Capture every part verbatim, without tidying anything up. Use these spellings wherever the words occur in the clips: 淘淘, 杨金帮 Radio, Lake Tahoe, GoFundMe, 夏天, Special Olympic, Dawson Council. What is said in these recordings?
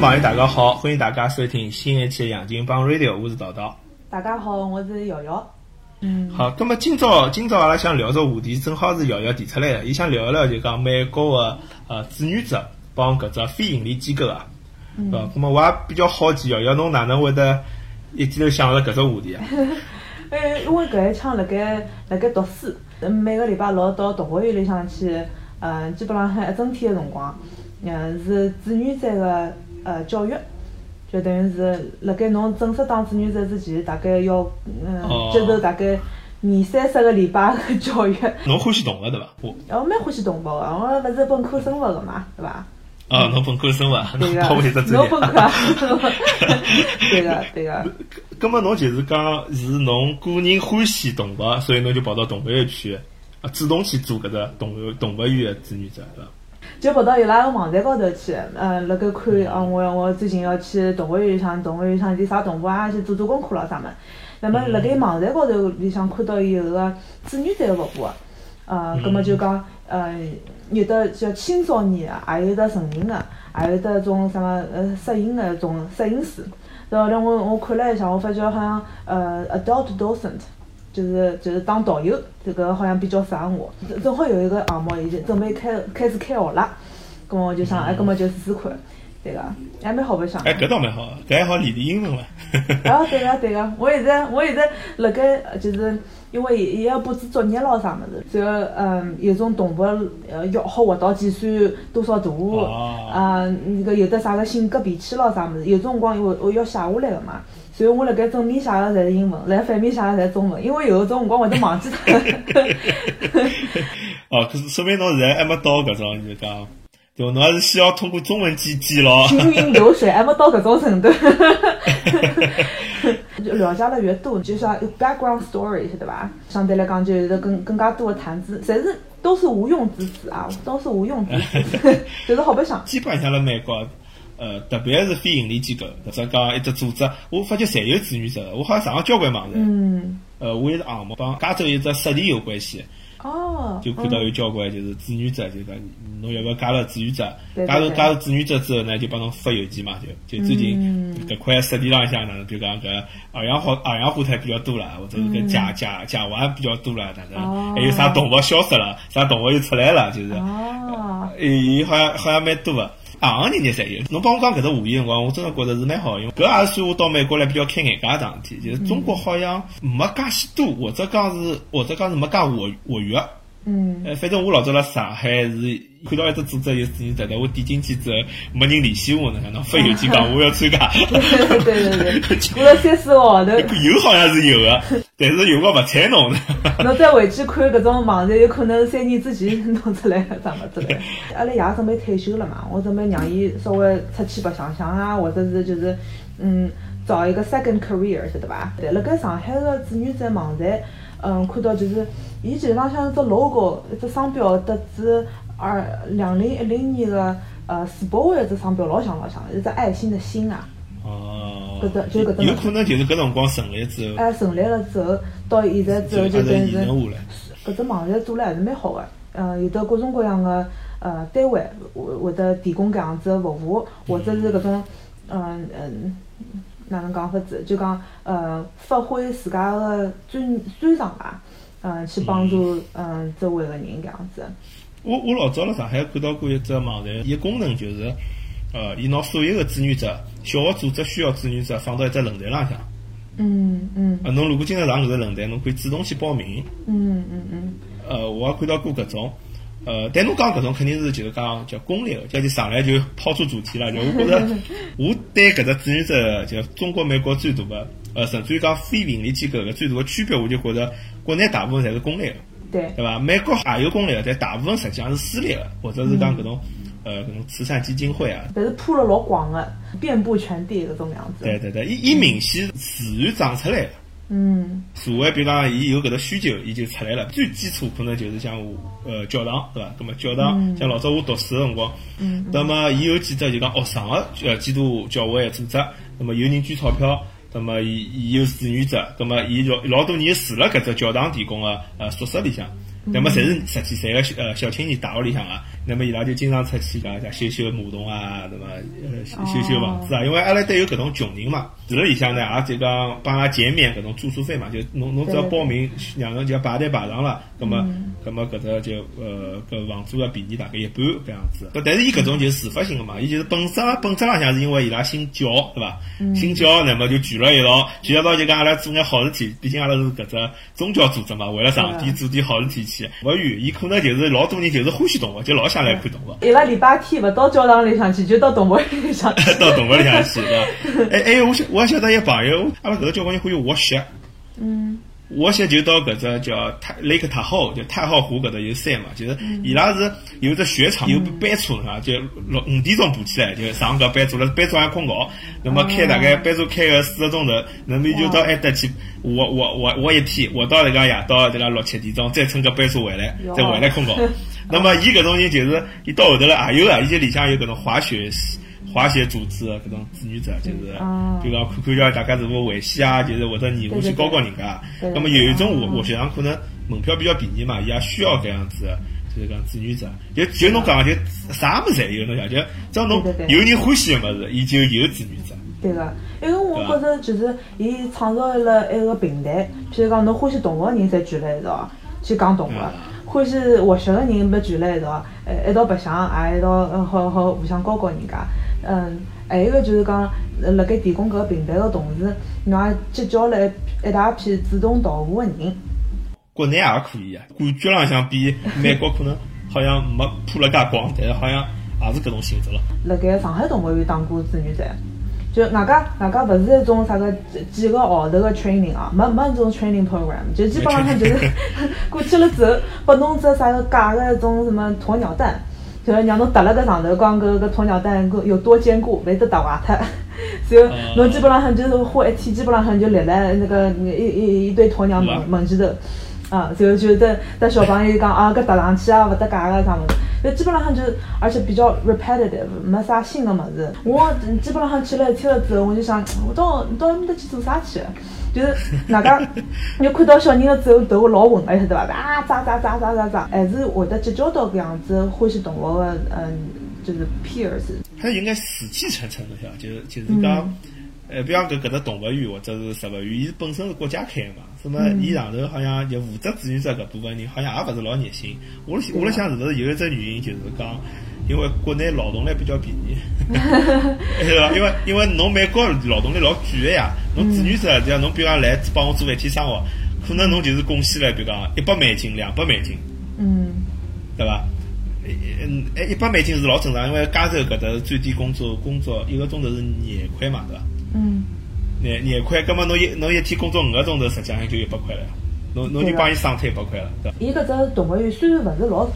众朋友大家好，欢迎大家收听新一期杨金帮 Radio， 我是淘淘。大家好，我是瑶瑶。嗯，好，那么今朝今朝阿拉想聊只话题，正好是瑶瑶提出来的，伊想聊一聊就讲美国的呃志愿者帮搿只非盈利机构啊，对伐？那么我也比较好奇，瑶瑶侬哪能会得一记头想着搿只话题啊？哎，因为搿一腔辣盖辣盖读书，每个礼拜六到动物园里向去，嗯，基本浪向一整天的辰光，嗯，是志愿者的呃教育。就等于是辣盖侬正式当志愿者之前，大概要嗯接受大概二三十个礼拜的教育。侬欢喜动物对伐？我我蛮欢喜动物个，我勿是本科生物个嘛，对伐？哦，侬本科生物，侬到位只专业。侬本科生物，对个对个。咁么侬就是讲是侬个人欢喜动物，所以侬就跑到动物园去啊，主动去做搿只动物动物园的志愿者，对伐？就跑到伊拉个网站高头去，嗯，辣盖看啊，我我最近要去动物园里向，动物园里向有啥动物啊，去做做功课咯啥么。那么辣盖网站高头里向看到有个志愿者个服务，呃，葛末就讲，呃，有的叫青少年个，也有的成人个，也有的种啥么呃适应个种适应师。然后来我我看了一下，我发觉好像呃 adult docent。就是就是当导游，这个好像比较适合我。正好有一个项目已经准备开开始开学了，咁我就想，哎，咁么就试试看，对个，还蛮好白相。哎，搿倒蛮好，搿还好练练英文了。啊，对个对个，我现在我现在辣盖就是因为也要布置作业咯啥物事，就嗯有种动物呃要好活到几岁，多少大，啊那个有的啥个性格脾气咯啥物事，有种辰光我我要写下来个嘛。所以我辣盖正面写的侪是英文，辣反面写的侪是中文，因为有种辰光会得忘记脱。哦，可是说明侬现在还没到搿种，就讲，对伐？侬还是需要通过中文记记咯。行云流水，还没到搿种程度。就了解了越多，就像有 background story， 对伐？相对来讲，就有得更更加多的谈资，侪是都是无用之词啊，都是无用之词，就是好白相。基本上辣美国。呃，特别是非盈利机构，或者讲一只组织，我发觉侪有志愿者。我好像上过交关网站。嗯。呃，我有个项目帮加州有只湿地有关系。哦。就看到有交关就是志愿者，就讲侬要不要加入志愿者？加入加入志愿者之后呢，就帮侬发邮件嘛，就就最近搿块湿地浪向呢，比如讲搿二氧化二氧化碳比较多了，或者是搿甲甲甲烷比较多了，哪能还有啥动物消失了，啥动物又出来了，就是。哦。伊好像好像蛮多个。行业人才有，侬帮我讲搿只话题辰光，我真的觉着是蛮好用。搿也算我到美国来比较开眼界个桩事体，就是中国好像没介许多，或者讲是或者讲是没介活活跃。嗯。哎，反正我老早辣上海是看到一只组织有志愿者，但我点进去之后没人联系我呢，侬发邮件讲我要参加。对对对，过了三四个号头。有好像是有个，但是有个勿睬侬。侬再回去看搿种网站，有可能是三年之前弄出来个啥物事来。阿拉爷准备退休了嘛，我准备让伊稍微出去白相相啊，或者是就是嗯找一个 second career， 晓得伐？对，辣盖上海个志愿者网站，嗯，看到就是伊前浪向只 logo， 只商标得只。二两零一零年个呃世博会只商标老像老像，是只爱心的心啊。哦。搿只就搿只。有可能就是搿辰光成立之后。哎，成立了之后，到现在之后就等于是搿只网站做了还是蛮好个。嗯，有得各种各样个呃单位会会得提供搿样子个服务，或者是搿种嗯嗯哪能讲法子？就讲呃发挥自家个专专长吧，嗯，去帮助嗯周围个人搿样子。我我老早辣上海看到过一只网站，伊功能就是，呃，伊拿所有的志愿者、小个组织需要志愿者放到一只论坛浪向。嗯嗯。啊，侬如果经常上搿只论坛，侬可以主动去报名。嗯嗯嗯。呃，我也看到过搿种，呃，但侬讲搿种肯定是就是讲叫功利个，叫就上来就抛出主题了。就我觉着，我对搿只志愿者就中国、美国最大个，呃，甚至于讲非盈利机构个最大个区别，我就觉着国内大部分侪是公立个。对，对吧？美国也有公立的，但大部分实际上是私立的，或者是讲搿种呃搿种慈善基金会啊。但是铺了老广的，遍布全地搿种样子。对对对，伊伊明显自然长出来的。嗯。社会比如讲，伊有搿个需求，伊就出来了。最基础可能就是像呃教堂，对吧？那么教堂像老早我读书的辰光，嗯，那么伊有几只就讲学生的呃基督教会的组织，那么有人捐钞票。那么，伊伊有志愿者，那么伊老老多年住辣搿只教堂提供个呃宿舍里向，那么侪是实际侪个呃小青年大学里向啊，那么伊拉就经常出去讲讲修修马桶啊，那么呃修修房子啊，因为阿拉对有搿种穷人嘛，住了里向呢也就讲帮阿减免搿种住宿费嘛，就侬侬只要报名，让侬就要排队排上了，那么那么搿只就呃搿房租要便宜大概一半搿样子。但是伊搿种就是自发性个嘛，伊就是本身本质浪向是因为伊拉信教对伐？信教那么就聚了一道，聚了一道就讲阿拉做眼好事体，毕竟阿拉是搿只宗教组织嘛，为了上帝做点好事体去。勿远，伊可能就是老多人就是欢喜动物，就老想来看动物。伊拉礼拜天勿到教堂里向去，就到动物里向去。到动物里向去，对伐？哎哎，我我还晓得一朋友，阿拉搿个交关人欢喜滑雪。嗯。滑雪就到搿只叫太 Lake Tahoe， 就太浩湖搿搭有山嘛，就是伊拉是有只雪场，有班车啊，就六五点钟爬起来，就上搿班车了，班车还困觉，那么开大概班车开个四个钟头，那么就到埃搭去。我我我我一天，我到这个夜到这个六七点钟，再乘个班车回来，再回来困觉。那么伊搿种人就是，伊到后头了也有啊，伊就里向有搿种滑雪。滑雪组织搿种志愿者，就是就讲看看叫大家是否危险啊，就是或者你我去教教人家。那么有一种滑滑雪场可能门票比较便宜嘛，伊也需要搿样子，就是讲志愿者。就就侬讲就啥物事侪有侬想，就只要侬有人欢喜个物事，伊就有志愿者。对个，因为我觉着就是伊创造了一个平台，譬如讲侬欢喜动物个人侪聚辣一道去讲动物。欢喜滑雪个人被聚辣一道，呃，一道白相，也一道呃，好好互相教教人家。嗯，还有一个就是讲，辣盖提供搿个平台个同时，侬也结交了一一大批志同道合个人。国内也可以啊，感觉浪向比美国可能好像没铺了介广，但是好像也是搿种性质了。辣盖上海动物园当过志愿者，就外加外加勿是一种啥个几个号头个 training 啊，没没种 training program， 就基本上就是过去了之后，拨侬只啥个假个一种什么鸵鸟蛋。就是让侬搭了个上头，讲搿个鸵鸟蛋有多坚固，勿会得打坏脱。所以侬基本浪向就是花一天，基本浪向就立辣那个一一一堆鸵鸟门门前头，啊，然后就得得小朋友讲啊，搿搭上去啊，勿搭界个啥物事。就基本浪向就，而且比较 repetitive， 没啥新个物事。我基本浪向去了一天了之后，我就想，我到到埃面搭去做啥去？就是哪家，你看到小人了之后头老混了，晓得伐？啊，咋咋咋咋咋咋，还是会得结交到搿样子欢喜动物的，嗯，就是 peers。它应该死气沉沉的，晓得伐？就是就是讲，呃，比方搿搿只动物园或者是植物园，伊本身是国家开的嘛，那么伊上头好像就负责志愿者搿部分人，好像也勿是老热心。我我辣想是勿是有一只原因，就是讲。因为国内劳动力比较便宜，对吧？因为因为侬美国劳动力老贵的呀，侬志愿者就侬比如讲来帮我做一天生活，可能侬就是贡献了，比如讲一百美金、两百美金，嗯，对吧？嗯，哎，一百美金是老正常，因为加州搿搭最低工作工作一个钟头是廿块嘛，对吧？嗯，廿廿块，葛末侬一侬一天工作五个钟头，实际上就一百块了，侬侬就帮伊省脱一百块了。伊搿只动物园虽然勿是老大，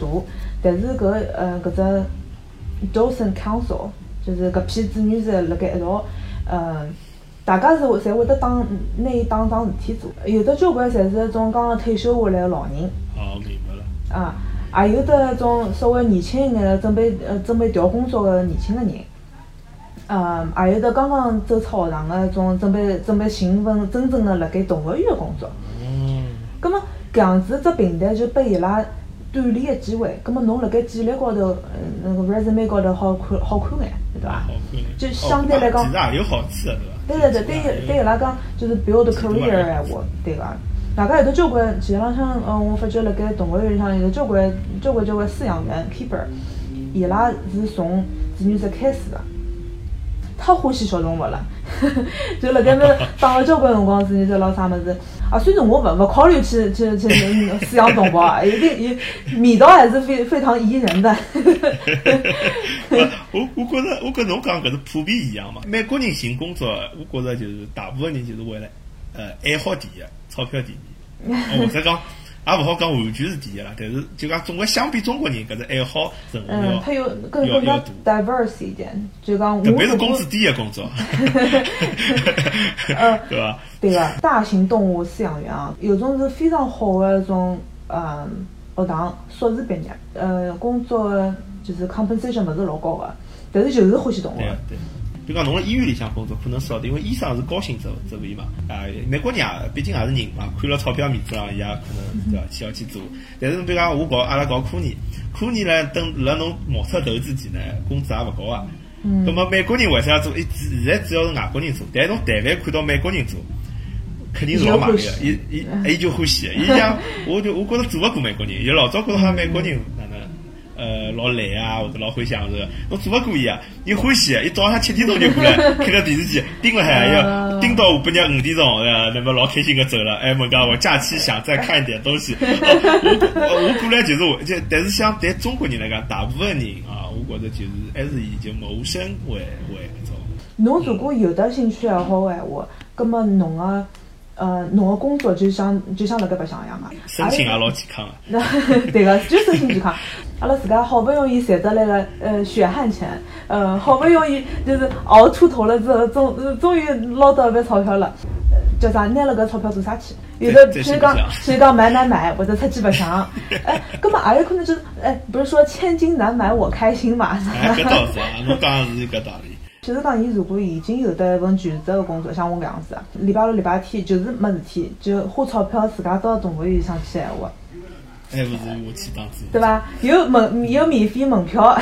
但是搿呃搿只。Dawson Council 就是搿批志愿者辣盖一道，呃，大家是侪会得当拿伊当桩事体做，有的交关侪是一种刚刚退休下来个老人。哦，明白了。啊，也有的一种稍微年轻一眼个，准备呃准备调工作个年轻个人。嗯，也有的刚刚走出学堂个一种准备准备寻份真正个辣盖动物园个工作。嗯。葛末搿样子只平台就拨伊拉。锻炼个机会，葛末侬辣盖简历高头，那个 resume 高头好看好看眼，对伐？好看眼。就相对来讲，其实也有好处个，对伐？对对对，对伊拉讲就是 build career 闲话，对伐？外加有得交关，其实浪向，嗯，我发觉辣盖动物园里向有得交关交关交关饲养员 keeper， 伊拉是从志愿者开始个，太欢喜小动物了，就辣盖那当了交关辰光，志愿者捞啥物事。啊，虽然我不不考虑去去去饲养动物啊，一定一味道还是非非常宜人的。我我觉着，我跟侬讲，搿是普遍现象嘛。美国人寻工作，我觉着就是大部分人就是为了呃爱好第一，钞票第一。或者讲，也勿好讲完全是第一啦，但是就讲总归相比中国人，搿只爱好程度要它有更更加 diverse 一点，就讲特别是工资低的工作，对伐？对个，大型动物饲养员啊，有种是非常好的种，嗯，学堂硕士毕业，呃，工作就是 compensation 勿是老高个，但是就是欢喜动物。就讲侬辣医院里向工作可能少的，因为医生是高薪职职位嘛，啊，美国人毕竟也是人嘛，看了钞票面子上，伊也可能对伐，需要去做。但是比如讲我搞阿拉搞科研，科研呢，等辣侬冒出头之前呢，工资也勿高啊。嗯。那么美国人为啥做？现在主要是外国人做，但是侬但凡看到美国人做，肯定是老买个，伊伊伊就欢喜。伊讲，我就我觉着做勿过美国人，伊老早觉着哈美国人哪能？呃，老懒啊，或者老会想着，侬做不过伊啊，伊欢喜，伊早上七点钟就过来，开个电视机，盯了海，要盯到下半日五点钟，呃，那么老开心的走了。哎，问讲我假期想再看一点东西，我我过来就是我，就但是像对中国人来讲，大部分人啊，我觉着就是还是以就谋生为为搿种。侬如果有得兴趣爱好闲话，葛末侬个。呃，侬个工作就像就像辣盖白相一样嘛，身心也老健康。那对个，就身心健康。阿拉自家好不容易赚得来了，呃，血汗钱，呃，好不容易就是熬出头了之后，终终于捞到一笔钞票了。叫啥？拿了搿钞票做啥去？有的譬如讲，譬如讲买买买，或者出去白相。哎，搿么也有可能就是，哎，不是说千金难买我开心嘛？哎，搿倒是啊，侬讲是搿道理。就是讲，伊如果已经有得一份全职的工作，像我搿样子，礼拜六、礼拜天就是没事体，就花钞票自家到动物园上去闲话，还勿是我去当主，对伐？有门有免费门票，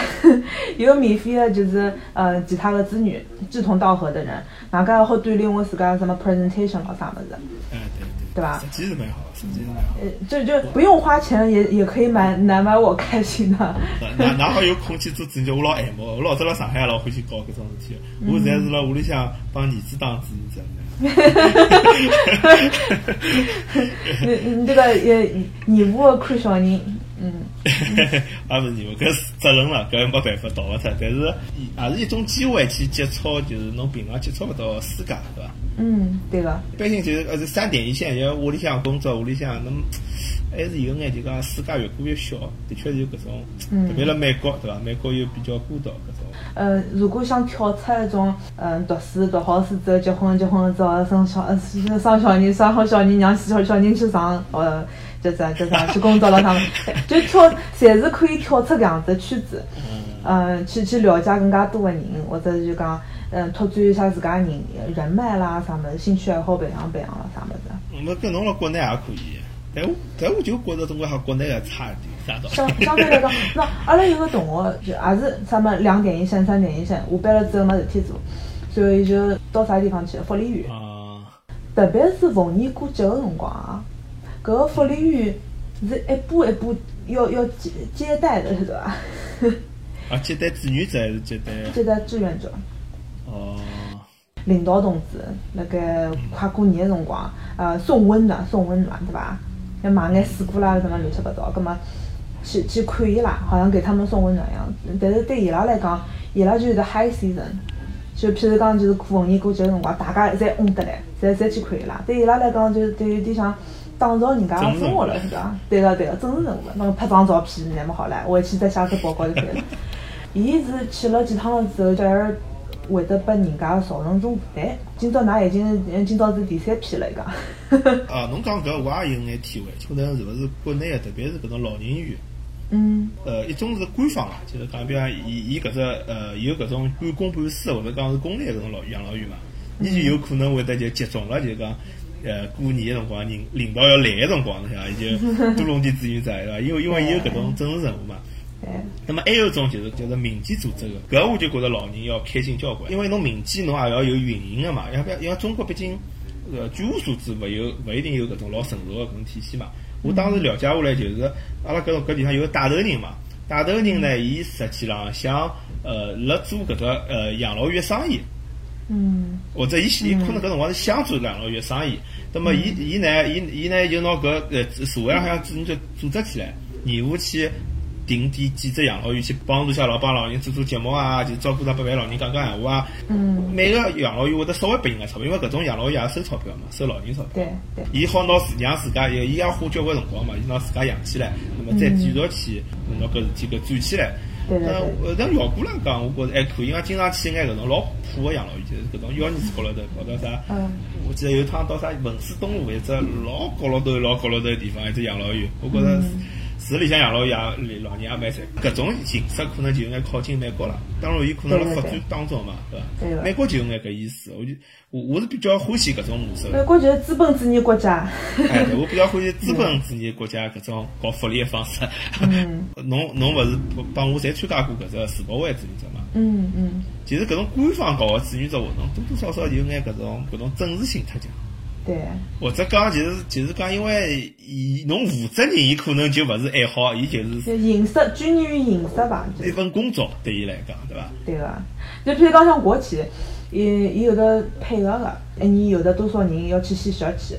有免费的，就是呃其他的资源，志同道合的人，哪噶好锻炼我自家什么 presentation 咯啥物事？哎，对对，对伐？实际是蛮好，实际是蛮好。呃，就就不用花钱也也可以买，难买我开心的。哪哪好有空去做主持人，我老爱慕，我老早辣上海老欢喜搞搿种事体，我现在是辣屋里向帮儿子当主持人。你你这个也义务看小人，嗯，也不是义务，搿是责任了，搿没办法逃勿脱。但是也是一种机会去接触，就是侬平常接触勿到世界，对伐？嗯，对个。一般性就是呃是三点一线，要屋里向工作，屋里向那么还是有眼就讲世界越过越小，的确是有搿种，特别辣美国，对伐？美国又比较孤独搿种。呃，如果想跳出一种，嗯，读书读好书之后结婚，结婚之后生小，生小人，生好小人，让小小人去上，呃，就啥就啥去工作了啥么，就跳，侪是可以跳出搿样子圈子，嗯，去去了解更加多的人，或者就讲，嗯，拓展一下自家人人脉啦啥么，兴趣爱好培养培养了啥么子。那跟侬辣国内也可以。但我但我就觉着中国还国内个差一点，啥道理？相相对来讲，那阿拉有个同学就也是啥么两点一线、三点一线，下班了之后没事体做，所以就到啥地方去？福利院。啊。特别是逢年过节个辰光啊，搿个福利院是一步一步要要接接待的，是伐？啊，接待志愿者还是接待？接待志愿者。哦。领导同志，辣盖快过年个辰光，呃，送温暖，送温暖，对伐？要买眼水果啦，什么乱七八糟，葛末去去看伊拉，好像给他们送温暖一样。但是对伊拉来讲，伊拉就是个 high season， 就譬如讲就是逢年过节个辰光，大家侪嗡得来，侪侪去看伊拉。对伊拉来讲，就是对有点像打造人家个生活了，是伐？对个对个，真实生活，侬拍张照片，乃末好唻，回去再写只报告就可以了。伊是去了几趟了之后，就是会得拨人家造成种负担。今朝㑚已经，今朝是第三批了，伊讲。啊，侬讲搿我也有眼体会，可能是勿是国内个，特别是搿种老人院。嗯。呃，一种是官方个，就是讲比方伊伊搿只呃有搿种半公半私，或者讲是公立搿种老养老院嘛，伊就有可能会得就集中了，就讲呃过年个辰光，人领导要来个辰光，是伐？伊就多弄点志愿者，对伐？因为因为伊有搿种真实任务嘛。那么还有一种就是就是民间组织的，搿我就觉得老人要开心交关，因为侬民间侬也要有运营的嘛，要不要？因为中国毕竟，呃，据我所知，勿有勿一定有搿种老成熟的搿种体系嘛。我当时了解下来就是，阿拉搿种搿地方有个带头人嘛，带头人呢，伊实际上想呃辣做搿只呃养老院生意。嗯，或者伊伊可能搿辰光是想做养老院生意，那么伊伊呢，伊伊呢就拿搿呃社会上向组织组织起来，业务去。定点几只养老院去帮助下老帮老人做做节目啊，就照顾上百万老人讲讲闲话啊。嗯。每个养老院会得稍微拨人家钞票，因为搿种养老院也收钞票嘛，收老人钞票。对对。伊好拿自让自家，伊也花交关辰光嘛，伊拿自家养起来，那么再继续去拿搿事体搿转起来。对对对。但效果来讲，我觉着还可以，因为经常去眼搿种老破个养老院，就是搿种幺二四角落头搞到啥？嗯。我记得有趟到啥文殊东路一只老角落头、老角落头个地方一只养老院，我觉着。市里向养老也老人也蛮惨，搿种形式可能就有眼靠近美国了。当然，伊可能辣发展当中嘛，对伐？美国就有眼搿意思，我就我我是比较欢喜搿种模式。美国就是资本主义国家。哎，对，我比较欢喜资本主义国家搿种搞福利的方式。嗯。侬侬勿是帮我侪参加过搿只世博会志愿者嘛？嗯嗯。其实搿种官方搞的志愿者活动，多多少少有眼搿种搿种政治性太强。对，或者讲就是就是讲，因为伊侬负责人，伊可能就勿是爱好，伊就是形式，拘泥于形式吧。一份工作对伊来讲，对伐？对个，就譬如讲像国企，伊伊有的配额个，一年有的多少人要去献血去，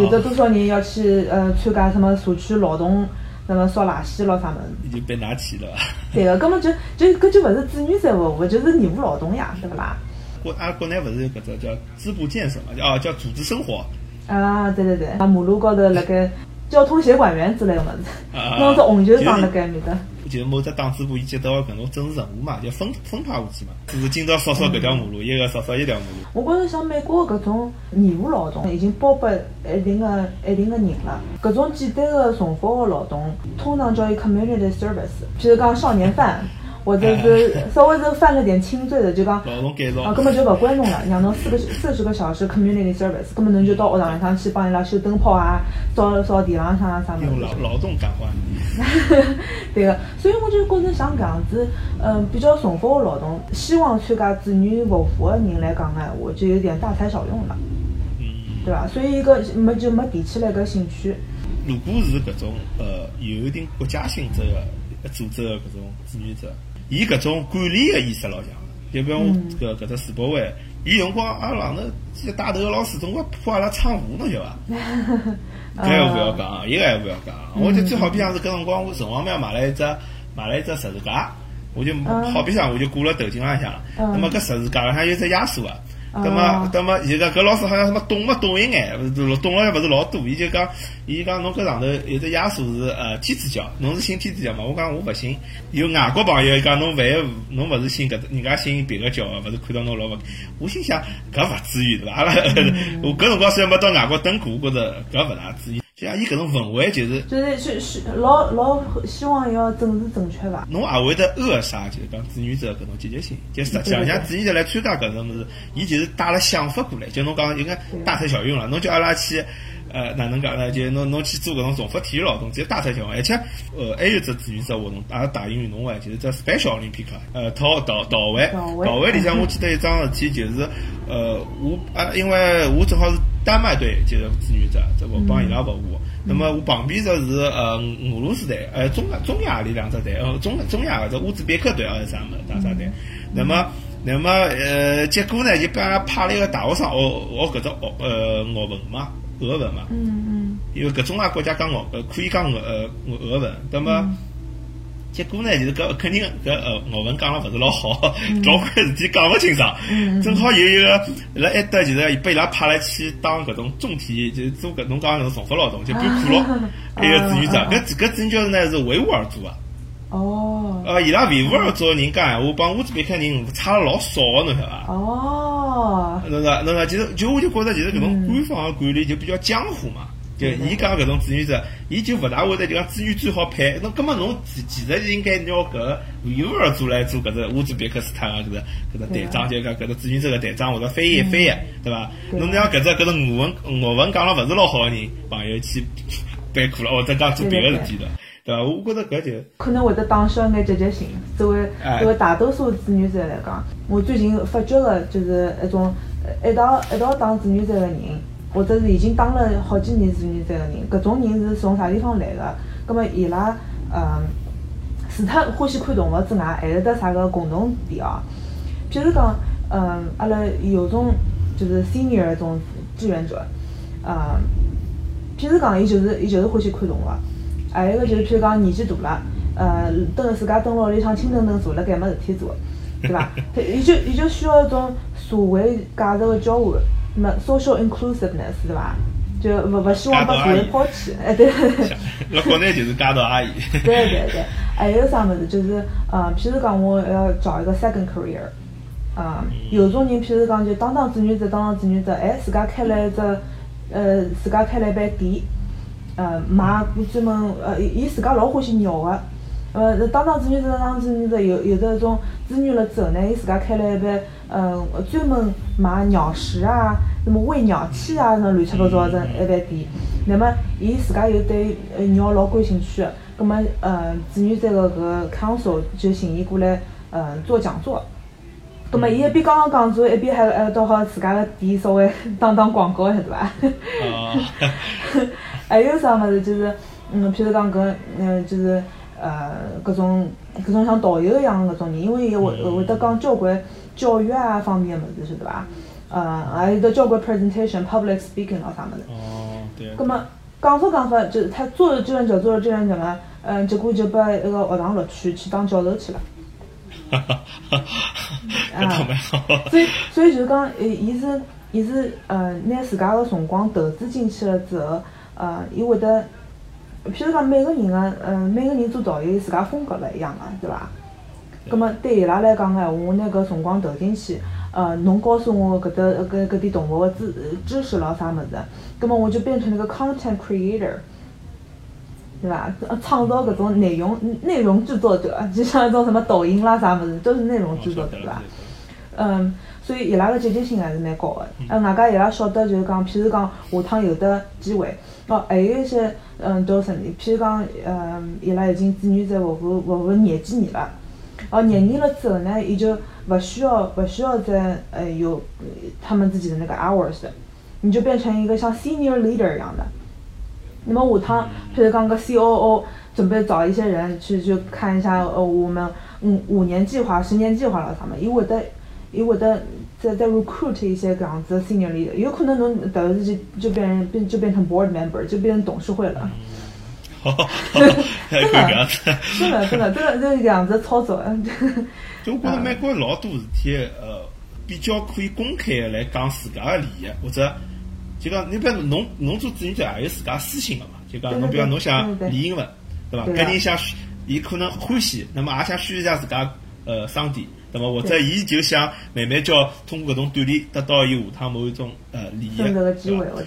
有的多少人要去呃参加什么社区劳动，什么烧垃圾咯啥么子。就被拿去了。对个，根本就就搿就勿是志愿者服务，就是义务劳动呀，对勿啦？国啊，国内不是有搿只叫织布建设嘛？啊，叫组织生活。啊，对对对，啊，马路高头辣盖交通协管员之类个物事，弄只红球装辣盖面搭。就是某只党支部伊接到搿种政治任务嘛，就分分派下去嘛，就是今朝扫扫搿条马路，一个扫扫一条马路。我觉着像美国搿种义务劳动已经包拨一定个一定个人了。搿种简单个重复个劳动，通常叫伊 community service， 譬如讲少年犯。或者是稍微是犯了点轻罪的，就讲啊，根本就不管侬了，让侬四个四十个小时 community service， 根本侬就到学堂里向去帮伊拉修灯泡啊，扫扫地浪向啊啥么。用劳劳动感化。对个，所以我就觉着像搿样子，嗯，比较重复的劳动，希望参加志愿服务的人来讲哎，我就有点大材小用了，嗯，对伐？所以一个没就没提起来搿兴趣。如果是搿种呃有一定国家性质的组织的搿种志愿者。伊搿种管理个意识老强，就比方搿搿只世博会，伊辰光阿拉呢，这带头个老始终个怕阿拉唱舞，侬晓得伐？搿还勿要讲，伊个还勿要讲。我就最好比像是搿辰光，我城隍庙买了一只买了一只十字架，我就好比像我就挂辣头颈浪向。那么搿十字架浪向有只耶稣啊。那么那么现在搿老师好像什么懂没懂一眼，懂了也勿是老多。伊就讲，伊讲侬搿上头有只耶稣是呃天主教，侬是信天主教嘛？我讲我勿信。有外国朋友伊讲侬万一侬勿是信搿，人家信别个教，勿是看到侬老勿？我心想搿勿至于对伐？阿拉我搿辰光虽然没到外国蹲过，我觉着搿勿大至于。就像伊搿种氛围就是就是是是老老希望要政治正确伐？侬也会得扼杀，就是讲志愿者搿种积极性。就实际上，像志愿者来参加搿种物事，伊就是带了想法过来。就侬讲应该大材小用了，侬叫阿拉去呃哪能讲呢？就侬侬去做搿种重复体育劳动，只有大材小用。而且呃还有只志愿者活动，阿拉大英运动会就是只Special Olympic呃桃桃桃会桃会里向，我记得一桩事体就是呃我啊因为我正好是。丹麦队就是志愿者，这我帮伊拉服务。那么我旁边这是呃俄罗斯队，呃中中亚里两支队，呃中中亚这乌兹别克队还是啥么啥啥队。那么那么呃结果呢就被阿拉派了一个大学生学学搿只学呃俄文嘛，俄文嘛。嗯嗯。因为搿中亚国家讲俄呃可以讲呃俄文，那么。结果呢，就是搿肯定搿呃，我们讲了勿是老好，交关事体讲勿清爽。正好有一个辣埃搭，就是被伊拉派来去当搿种重体，就是做搿侬讲搿种重复劳动，就搬苦劳，还有志愿者。搿搿志愿者呢是维吾尔族啊。哦。呃，伊拉维吾尔族人讲闲话，帮乌兹别克人差了老少个，侬晓得伐？哦。侬讲侬讲，其实就我就觉着，其实搿种官方个管理就比较江湖嘛。就伊讲搿种志愿者，伊就勿大会得就讲志愿最好配。那葛末侬其其实应该拿搿维吾尔族来做搿只乌兹别克斯坦啊搿只搿只队长，就讲搿只志愿者个队长或者翻译翻译，对伐？侬让搿只搿种俄文俄文讲了勿是老好个人朋友去背苦了，或者讲做别个事体了，对伐？我觉着搿就可能会得打消眼积极性。作为作为大多数志愿者来讲，我最近发觉个就是一种一道一道当志愿者个人。或者是已经当了好几年志愿者的人，搿种人是从啥地方来的？葛末伊拉，嗯，除脱欢喜看动物之外，还有得啥个共同点哦？譬如讲，嗯，阿拉有种就是 senior 那种志愿者，嗯，譬如讲，伊就是伊就是欢喜看动物，还有一个就是譬如讲年纪大了，呃，蹲自家蹲牢里向青墩墩坐辣盖没事体做，对伐？伊就伊就需要一种社会价值的交换。那么 social inclusiveness 对伐？就勿勿希望把社会抛弃，哎对。辣国内就是街道阿姨。对对对，还有啥物事？就是呃，譬如讲，我要找一个 second career， 啊、呃，有种人譬如讲就当当志愿者，当当志愿者，哎，自家开了一只，呃，自家开了一爿店，呃买专门呃，伊自家老欢喜鸟个，呃，当当志愿者、当志愿者有有的种志愿了之后呢，伊自家开了一爿呃专门买鸟食啊，那么喂鸟器啊，那乱七八糟的一爿店。那么伊自家又对呃鸟老感兴趣个，葛末呃志愿者个搿 council 就请伊过来呃做讲座。 葛末伊一边讲讲座，一边还还倒好自家个店稍微打打广告，晓得伐？哦。还有啥物事就是，嗯，譬如讲搿，嗯，就是呃，搿种搿种像导游一样搿种人，因为伊会会得讲交关教育啊方面个物事，晓得伐？呃，还有得交关 presentation、public speaking 咯啥物事。哦，对。葛末讲着讲着，就他做着志愿者，做着志愿者嘛，嗯，结果就被一个学堂录取，去当教授去了。 哈哈哈哈哈！啊，所以所以就是讲，呃，伊是伊是呃，拿自家个辰光投资进去了之后，呃，伊会得，譬如讲每个人个，嗯、呃，每个人做导游，自家风格勿一样个、啊，对伐？葛末对伊拉来讲个闲话，我拿搿辰光投进去，呃，侬告诉我搿搭搿搿点动物个知知识咯啥物事，葛末我就变成了个 content creator。 对伐？创造搿种内容内容制作者，就像一种什么抖音啦啥物事，都是内容制作者，对伐？嗯，所以伊拉个积极性还是蛮高个。呃，外加伊拉晓得就是讲，譬如讲下趟有得机会，哦，还有一些嗯，都是譬如讲，嗯，伊拉已经志愿者服务服务廿几年了，哦，廿年了之后呢，伊就勿需要勿需要再呃有他们自己的那个 hours 的，你就变成一个像 senior leader 一样的。 那么下趟，譬如讲个 C O O 准备找一些人去去看一下，呃，我们五五年计划、十年计划了啥么？伊会得，伊会得再再 recruit 一些搿样子 senior leader， 有可能侬突然之间就变成变就变成 board member， 就变成董事会了。哈哈哈哈哈！真的，真的，真的，真的，这样子操作。就我觉着美国老多事体，呃，比较可以公开的来讲自家的利益，或者。 就讲，你比如侬侬做志愿者也有自家私心个嘛。就讲，侬比如侬想练英文，对伐？搿人想，伊可能欢喜，那么也想宣传自家呃商店，对伐？或者伊就想慢慢叫通过搿种锻炼，得到伊下趟某一种呃利益，对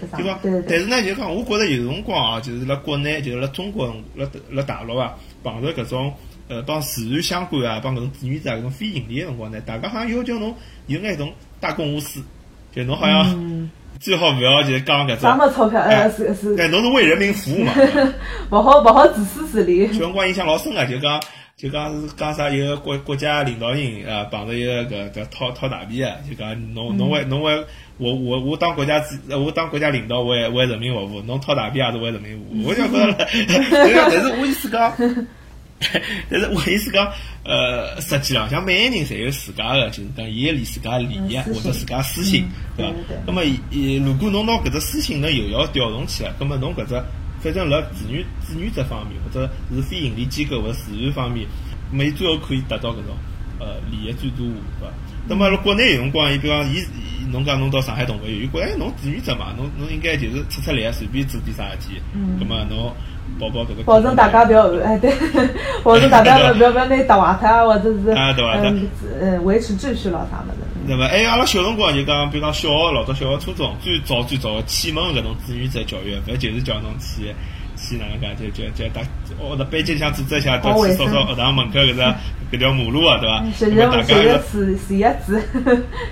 伐？就讲，但是呢，就讲，我觉着有辰光啊，就是辣国内，就是辣中国，辣辣大陆啊，碰着搿种呃帮慈善相关啊，帮搿种志愿者搿种非盈利个辰光呢，大家好像要求侬有眼种大公无私，就侬好像。 最好不要就是讲搿种，啥么钞票？呃，是是，哎，侬是为人民服务嘛，勿好勿好自私自利。小辰光印象老深个，就讲就讲是讲啥？有个国国家领导人啊，碰着一个搿搿掏掏大便个，就讲侬侬为侬为我我我当国家我当国家领导为为人民服务，侬掏大便也是为人民服务。我就觉着，但是我意思讲，但是我意思讲，呃，实际浪向每个人侪有自家个，就是讲伊有自家利益或者自家私心。 对伐？那么，伊如果侬拿搿只私信能有效调动起来，那么侬搿只反正辣志愿志愿者方面，或者是非盈利机构或慈善方面，那么伊最后可以达到搿种呃利益最大化，对伐？那么辣国内有辰光，伊比方伊侬讲侬到上海动物园，伊觉着侬志愿者嘛，侬侬应该就是出出力，随便做点啥事体，那么侬保保搿个。保证大家不要哎对，保证大家不要不要拿打坏脱，或者是啊对伐？嗯嗯，维持秩序咯啥物事。 对伐？还有阿拉小辰光就讲，比如讲小学、老早小学、初中，最早最早启蒙搿种志愿者教育，勿就是叫侬去去哪能介，就就就搭哦，那班级里向组织一下，到去扫扫学堂门口搿只搿条马路啊，对伐？学习大家是是一致。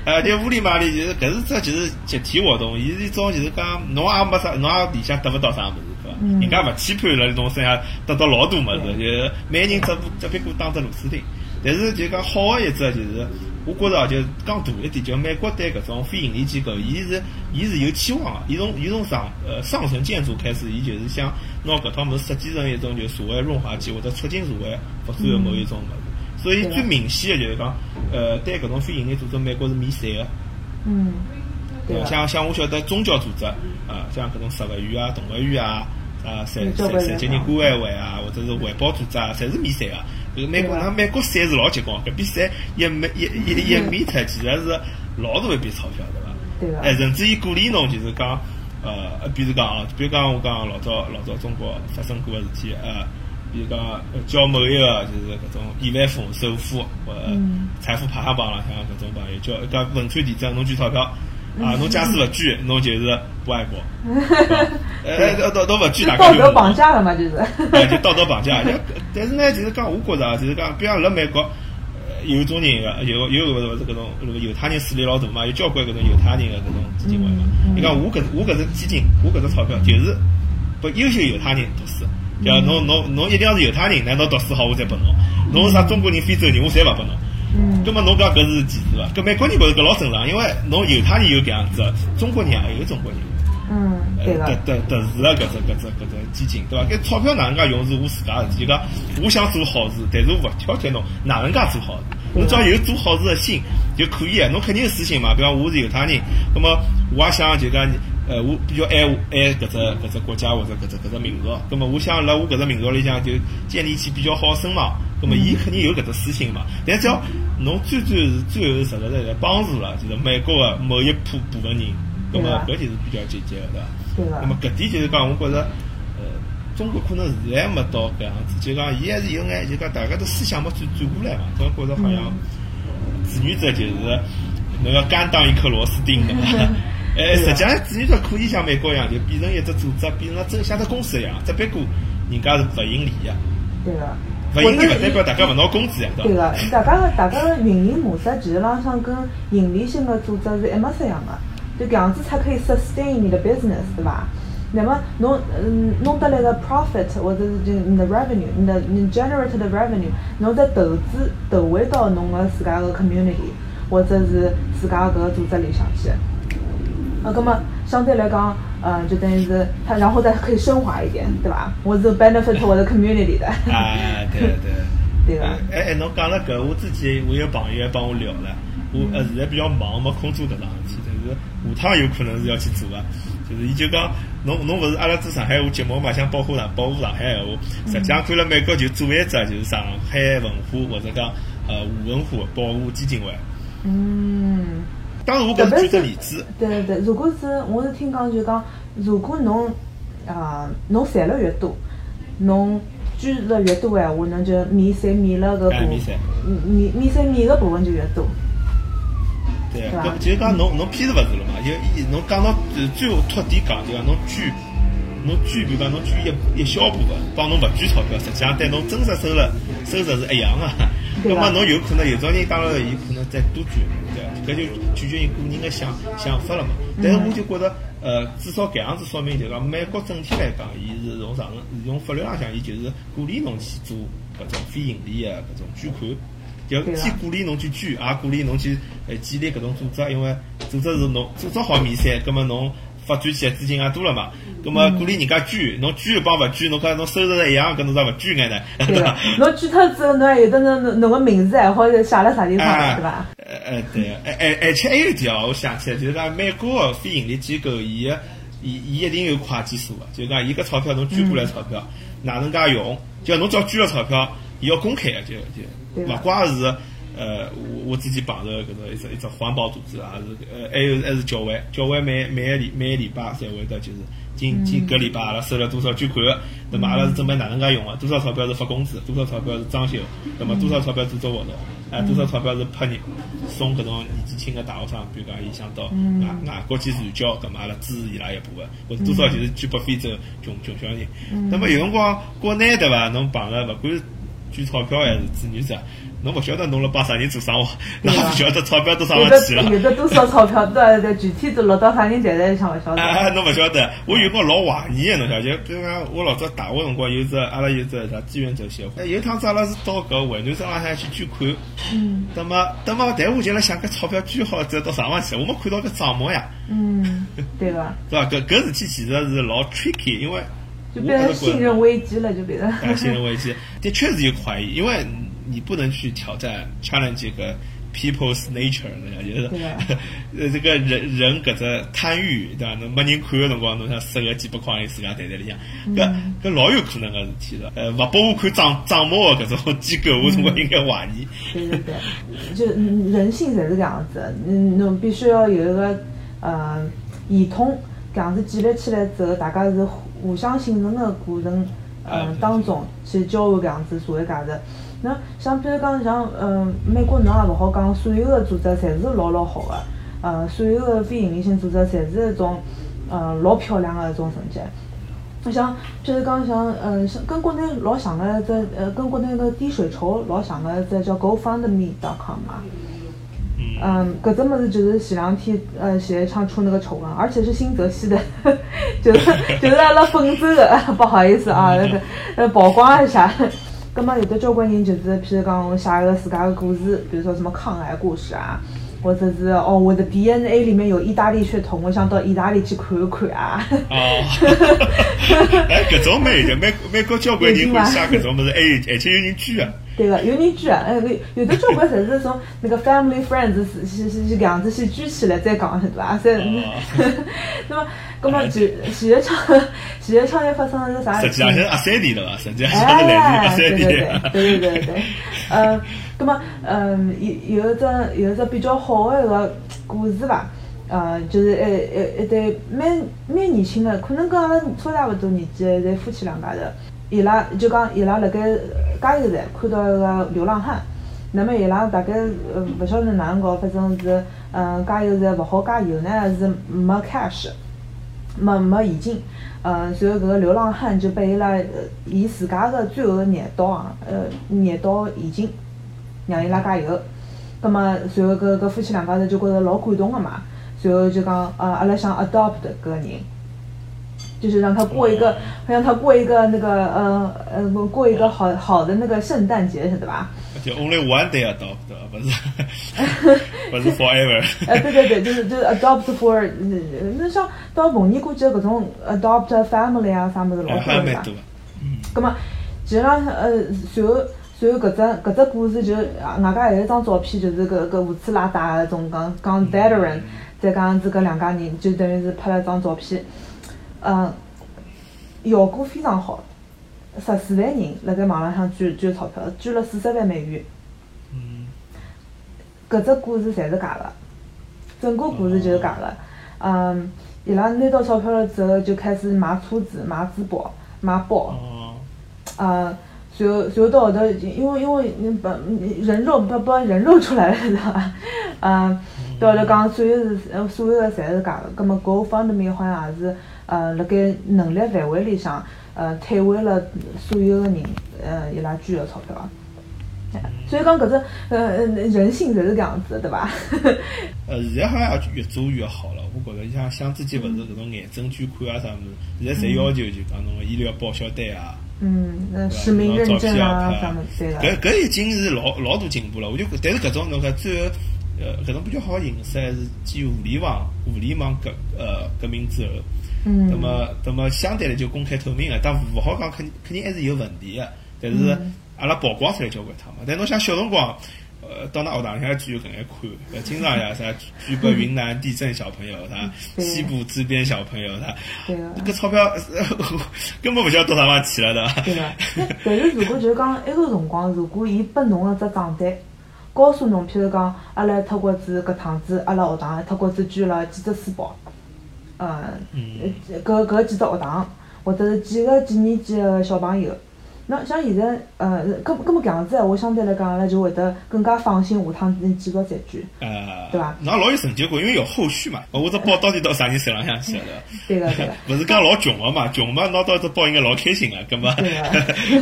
啊，对，乌里嘛里就是搿是只就是集体活动，伊是一种就是讲侬也没啥，侬也里向得勿到啥物事，对伐？人家勿期盼辣侬身上得到老多物事，就是每人只只屁股当只螺丝钉。 但是就讲好的一只就是，我觉着啊，就讲大一点，就美国对搿种非盈利机构，伊是伊是有期望个，伊从伊从上呃上层建筑开始，伊就是想拿搿套物事设计成一种就社会润滑剂或者促进社会发展的某一种物事。所以最明显的就是讲，呃，对搿种非盈利组织，美国是免税个。嗯，对、啊。像像我晓得宗教组织啊，像搿种植物园啊、动物园啊、啊残残残疾人关爱会啊，或者是环保组织啊，侪是免税个。 美国，那美国税是老结棍，搿笔税一没一一一免脱，其实是老大一笔钞票，对伐？哎，甚至伊鼓励侬，就是讲，呃，比如讲啊，比如讲我讲老早老早中国发生过个事体，呃，比如讲交某一个就是搿种亿万富翁首富或财富排行榜浪向搿种朋友，叫搿汶川地震侬捐钞票，啊，侬假使勿捐，侬就是不爱国。哎，道道勿贵，道德绑架了嘛，就是。哎，就道德绑架。但是呢，就是讲，我觉着就是讲，比方辣美国，有种人个，有有搿种搿种搿种犹太人势力老大嘛，有交关搿种犹太人个搿种基金会嘛。伊讲我搿我搿只基金，我搿只钞票就是拨优秀犹太人读书。叫侬侬侬一定要是犹太人，难道读书好我才拨侬？侬是啥中国人、非洲人，我侪勿拨侬。嗯，那么侬讲搿是歧视伐？搿美国人觉着搿老正常，因为侬犹太人有搿样子，中国人也有中国人。嗯，对个。特特特殊个搿只搿只搿只基金，对伐？搿钞票哪能介用是我自家事体，就讲我想做好事，但是我勿挑剔侬哪能介做好事。侬只要有做好事个心就可以个，侬肯定有私心嘛。比方我是犹太人，那么我也想就讲。呃，我比较爱爱搿只搿只国家或者搿只搿只民族，葛末我想辣我搿只民族里向就建立起比较好声望，葛末伊肯定有搿只私心嘛。但只要侬最最是最后实实在在帮助了，就是美国个某一部部分人，葛末搿就是比较积极个，对伐？对伐？那么搿点就是讲，我觉着，呃，中国可能现在没到搿样子，就讲伊还是有眼，就讲大家的思想没转转过来嘛，总觉着好像志愿者就是侬要甘当一颗螺丝钉，对伐？哎，实际上，志愿者可以像美国一样，就变成一只组织，变成真像只公司一样，只不过人家是不盈利的。对个。不盈利不代表大家勿拿工资呀，对伐？对个，大家大家个运营模式其实浪向跟盈利性个组织是一模一样个，就搿样子才可以 sustain 你的 business， 对伐？那么侬嗯弄得来个 profit 或者是你的 revenue， 你的你 generate 的 revenue， 侬再投资投回到侬个自家个 community 或者是自家搿个组织里向去。呃，那么相对来讲，呃，就等于是它，然后再可以升华一点，对吧？我是 benefit 我的 community 的。啊，对对。对吧？哎哎，侬讲了搿，我自己我有朋友帮我聊了，我呃现在比较忙，没空做搿桩事体，但是下趟有可能是要去做啊。就是伊就讲，侬侬勿是阿拉做上海话节目嘛，想保护上保护上海话，实际上看了美国就做一只就是上海文化或者讲呃文化保护基金会。嗯。当然我搿是举个例子。对对对，如果是我是听讲就讲，如果侬啊侬赚了越多，侬捐了越多闲话，侬就免税免了搿部，免免税免个部分就越多。对啊，搿就是讲侬侬偏是勿是了嘛？就侬讲到最后托底讲就讲侬捐，侬捐比如讲侬捐一一小部分，帮侬勿捐钞票，实际上对侬真实收入收入是一样啊。那么侬有可能有种人当然伊可能再多捐，对，搿就取决于个人的想想法了嘛。但是我就觉着，呃，至少搿样子说明就讲，美国整体来讲，伊是从上从法律浪向，伊就是鼓励侬去做搿种非盈利的搿种捐款，就既鼓励侬去捐，也鼓励侬去呃建立搿种组织，因为组织是侬组织好免税，葛末侬发展起来资金也多了嘛。葛末鼓励人家捐，侬捐帮勿捐，侬看侬收入一样，搿侬咋勿捐眼呢？对伐？侬捐脱之后，侬还有得侬侬个名字还好写了啥地方，对伐？呃呃对，哎哎而且还有一点哦，我想起来就是讲，美国个非盈利机构，伊个伊伊一定有会计数个，就讲伊搿钞票侬捐过来钞票哪能介用？就侬只要捐了钞票，伊要公开个，就就勿怪是呃我我自己碰着搿种一只一只环保组织啊，是呃还有还是教会，教会每每个礼每个礼拜侪会得就是。今今搿礼拜阿拉收了多少捐款？那么阿拉是准备哪能介用啊？多少钞票是发工资？多少钞票是装修？那么多少钞票组织活动？哎，多少钞票是派人送搿种年纪轻的大学生，比如讲伊想到外外国去传教，搿么阿拉支持伊拉一部分，或者多少就是捐拨非洲穷穷小人。那么有辰光国内对伐？侬碰着勿管是捐钞票还是志愿者，侬勿晓得侬辣帮啥人做生活，侬勿晓得钞票到啥地方去了。有的多少钞票，对对，具体都落到啥人袋袋里向勿晓得。哎，侬勿晓得，我有个老怀疑个侬晓得，比如讲我老早大学辰光有只阿拉有只啥志愿者协会，有趟子阿拉是到搿淮南省浪向去捐款。嗯。那么，那么，但我就辣想，搿钞票捐好之后到啥地方去？我没看到搿账目呀。嗯，对伐？是伐？搿搿事体其实是老 tricky， 因为就变成信任危机了，就变成。啊，信任危机的确是有怀疑，因为。你不能去挑战 challenge 这个 people's nature， 就是呃这个人人搿只贪欲，对伐？侬没人看个辰光，侬想塞个几百块银自家袋袋里向，搿搿老有可能个事体了。呃，勿拨我看账账目个搿种机构，我总归应该怀疑。对对对，就人性侪是搿样子，嗯，侬必须要有一个呃系统，搿样子建立起来之后，大家是互相信任个过程，嗯，当中去交换搿样子社会价值。那像比如讲，像嗯，美国侬也勿好讲，所有个组织侪是老老好个，呃，所有个非盈利性组织侪是一种，呃，老漂亮个一种成绩。就像就是讲像呃，跟国内老像个只呃，跟国内个滴水潮老像个只叫 go fund me dot com 嘛。嗯，搿只物事就是前两天呃，前一趟出那个丑闻，而且是新泽西的，就是就是阿拉本州的，不好意思啊，呃曝光一下。葛末有的交关人就是，譬如讲写个自家个故事，比如说什么抗癌故事啊。或者是哦，我的 D N A 里面有意大利血统，我想到意大利去看一看啊。哦，哎，搿种蛮有的，蛮蛮高交关人会写搿种物事，哎，而且有人捐啊。对个，有人捐啊，哎，有的交关侪是从那个 family friends 是是是样子先捐起来再讲，是伐？再，那么，那么前前一场前一场又发生了个啥？实际上是阿三年了伐？实际上是来自阿三年。对对对对对，呃。咁么，嗯，有有只有只比较好的一个故事伐？呃，就是一一一对蛮蛮年轻的，可能跟阿拉差差勿多年纪，一对夫妻两家头，伊拉就讲伊拉辣盖加油站看到一个流浪汉，那么伊拉大概呃勿晓得哪能搞，反正是嗯加油站勿好加油呢，是没 cash， 没没现金，呃，所以搿个流浪汉就拨伊拉伊自家个最后廿刀啊，呃廿刀现金。让伊拉加油，葛末随后搿搿夫妻两家头就觉着老感动个嘛，随后就讲呃阿拉想 adopt 搿个人，就是让他过一个让他过一个那个呃呃过一个好好的那个圣诞节，是的吧？就 only one day adopt， 不是不是 forever。哎，对对对，就是就是 adopt for， 那像到逢年过节搿种 adopt family 啊啥物事老多个，嗯，葛末其实上呃随后。所以搿只搿只故事就，外加有一张照片，就是搿搿胡子拉大个种讲讲 veteran， 再讲这个两家人就等于是拍了张照片，嗯，效果非常好，十四万人辣盖网浪向捐捐钞票，捐了四十万美元。嗯。搿只故事侪是假个，整个故事就是假个。嗯，伊拉拿到钞票了之后，就开始买车子、买珠宝、买包。哦。嗯。随后，随后到后头，因为因为你把人肉把把人肉出来了，是吧？嗯，到后头讲所有是呃所有的侪是假的，葛末 GoFundMe 好像也是呃辣盖能力范围里向呃退还了所有的人呃伊拉捐的钞票。所以讲搿只呃人性侪是搿样子的，对伐？呃，现在好像也越做越好了。我觉着像像之前勿是搿种癌症捐款啊啥物事，现在侪要求就讲侬个医疗报销单啊。嗯，那实名认证啊，啥么子的？搿搿已经是老老大进步了。我就但是搿种侬看最后，呃，搿种比较好的形式还是基于互联网、互联网革呃革命之后，嗯，那么那么相对来就公开透明了。但勿好讲，肯肯定还是有问题的。但是阿拉曝光出来交关趟嘛。但侬想小辰光，呃，到㑚学堂里向去搿眼看，呃，经常呀啥捐拨云南地震小朋友啥，西部支边小朋友啥，搿钞票根本勿晓得到啥方去了的。对个，但是如果就是讲埃个辰光，如果伊拨侬一只账单，告诉侬，譬如讲，阿拉脱国子搿趟子，阿拉学堂脱国子捐了几只书包，呃，搿搿几只学堂或者是几个几年级个小朋友。那像现在，呃，搿搿么搿样子，我相对来讲，阿拉就会得更加放心，下趟能继续再捐，呃，对伐？那老有成就感，因为有后续嘛。我只包到底到啥人手浪向去了？对个对个。勿是讲老穷个嘛，穷嘛拿到只包应该老开心个，搿么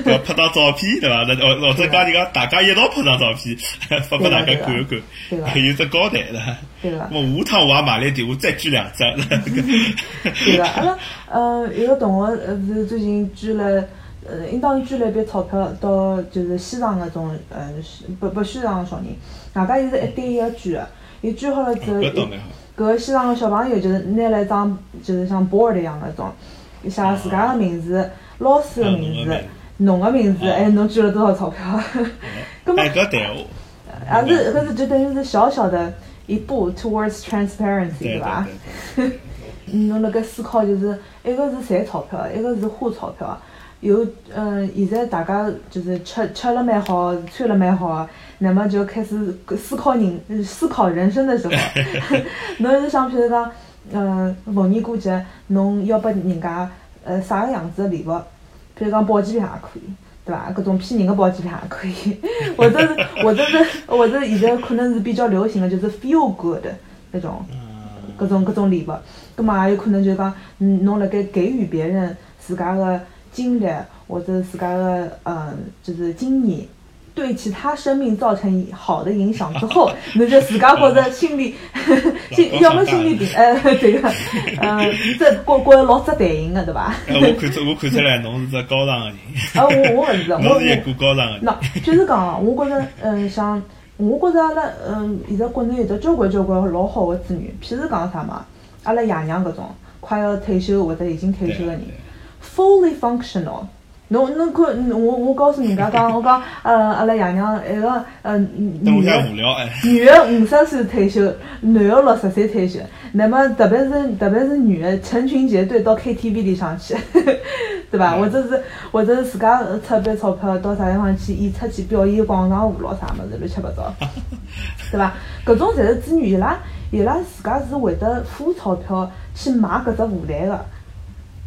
要拍张照片，对伐？那或者讲人家大家一道拍张照片，发拨大家看一看，还有只交代了。对个。我下趟我也买了一点，我再捐两只。对个，阿拉呃有个同学呃是最近捐了。呃，应当捐了一笔钞票到就是西藏搿种呃，不不西藏个小人，外加伊是一对一个捐个，伊捐好了之后，搿个西藏个小朋友就是拿了一张就是像 board 一样个种，写自家个名字、老师个名字、侬个名字，哎，侬捐了多少钞票？搿么，啊，是搿是就等于是小小的一步 towards transparency， 对伐？侬辣盖思考就是一个是赚钞票，一个是花钞票。有嗯，现在大家就是吃吃了蛮好，穿了蛮好，那么就开始思考人思考人生的时候，侬是想譬如讲，嗯，逢年过节，侬要拨人家呃啥个样子的礼物，譬如讲保健品也可以，对伐？各种骗人的保健品也可以，或者是或者是或者现在可能是比较流行的，就是 feel good 那种，各种各种礼物，葛末也有可能就是讲，嗯，侬辣盖给予别人。自家的经历或者自家的嗯，就是经验，对其他生命造成好的影响之后，你就自家觉着心里，要么心里平安，对个，嗯，这觉觉老值对应的，对吧？我看出，我看出来，侬是只高尚的人。啊，我我不是，我是一个高尚的人。喏，就是讲，我觉着，嗯，像我觉着阿拉，嗯，现在国内有得交关交关老好的子女，譬如讲啥嘛，阿拉爷娘搿种快要退休或者已经退休的人 ，fully functional。侬侬可我我告诉人家讲，我讲呃阿拉爷娘一个呃女的，女的五十岁退休，男的六十岁退休。那么特别是特别是女的，成群结队到 K T V 里上去，对吧？或者是或者自家出笔钞票到啥地方去演出去表演广场舞咯啥么子乱七八糟，对吧？搿种侪是子女伊拉伊拉自家是会得付钞票去买搿只舞台的。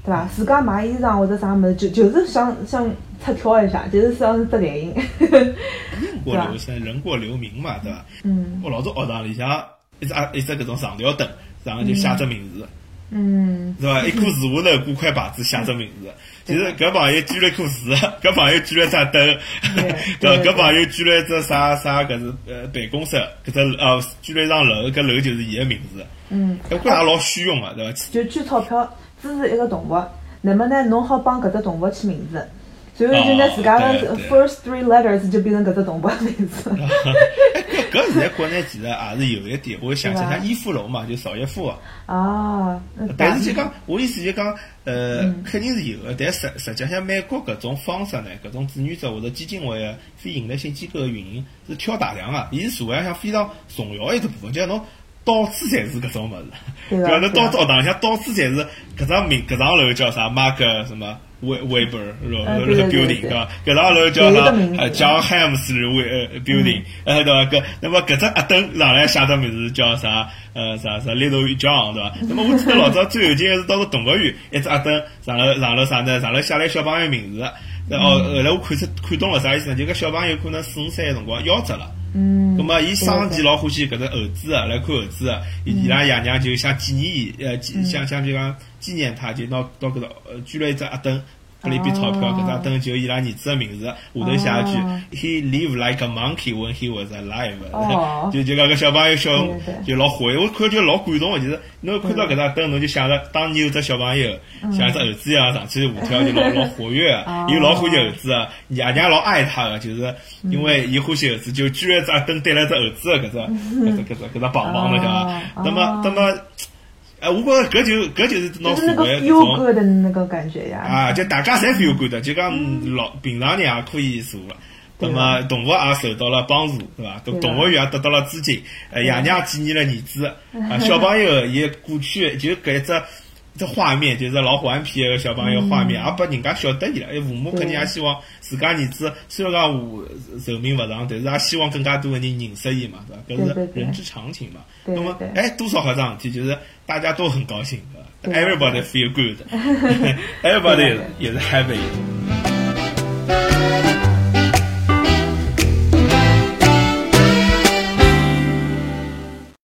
对吧？自家买衣裳或者啥么，就就是想想出挑一下，就是想得来应。人过留声，人过留名嘛，对吧？嗯。我老早学堂里向一只一只搿种长条凳，然后就写只名字。嗯。是吧？一棵树下头挂块牌子，写只名字。其实搿朋友举了棵树，搿朋友举了只灯，对，搿朋友举了只啥啥搿是呃办公室，搿只呃举了一幢楼，搿楼就是伊个名字。嗯。搿搿也老虚荣个，对伐？就捐钞票。支持一个动物，那么呢，侬好帮搿只动物起名字，所以就拿自家的 first three letters 就变成搿只动物名字。搿现在国内其实也是有一点，我想起他依附龙嘛，就邵逸夫。啊。但是就讲，我意思就讲，呃，肯定是有的，但实实际上，美国搿种方式呢，搿种志愿者或者基金会啊，非盈利性机构的运营是挑大梁啊，伊是社会上非常重要一部分，就是侬。到处侪是搿种物事，对伐？侬到学堂里向到处侪是搿幢名搿幢楼叫啥 ？Mark 什么 Weber Building 对伐？搿幢楼叫啥 ？John Hams Building 呃对伐？搿那么搿只阿灯上来写只名字叫啥？呃啥啥 Little John 对伐？那么我记得老早最有劲是到个动物园，一只阿灯上了上了啥呢？上了写了小朋友名字。然后后来我看出看懂了啥意思呢？就搿小朋友可能四五岁个辰光夭折了。嗯，咁么，伊生前老欢喜搿只猴子啊，来看猴子啊，伊拉爷娘就想纪念伊，呃，想想就讲纪念他，就拿到搿个呃，捐了一只阿灯，拨了一笔钞票，搿只阿灯就伊拉儿子个名字，下头写一句 ，He lived like a monkey when he was alive， 就就讲搿小朋友小就老活，我看就老感动个，就是侬看到搿只阿灯，侬就想着当年有只小朋友像只猴子一样上去舞跳，就老老活跃，又老欢喜猴子啊，爷娘老爱他个，就是。因为伊欢喜猴子，就居然只灯对了只猴子搿只搿只搿只搿只棒棒了，对伐？那么那么，哎，我觉着搿就搿就是拿社会搿种的那个感觉呀。啊，就大家侪 feel good 的，就讲老平常人也可以做了。那么动物也受到了帮助，对伐？动物园也得到了资金，呃，爷娘纪念了儿子，啊，小朋友也过去就搿只。这画面就是老顽皮个小朋友画面，也拨人家晓得伊拉。父母肯定也希望自家儿子虽然讲寿命勿长，但是也希望更加多个人认识伊嘛，对伐？搿是人之常情嘛。那么，哎，多少好桩事体，就是大家都很高兴，对伐？Everybody feel good，everybody is happy。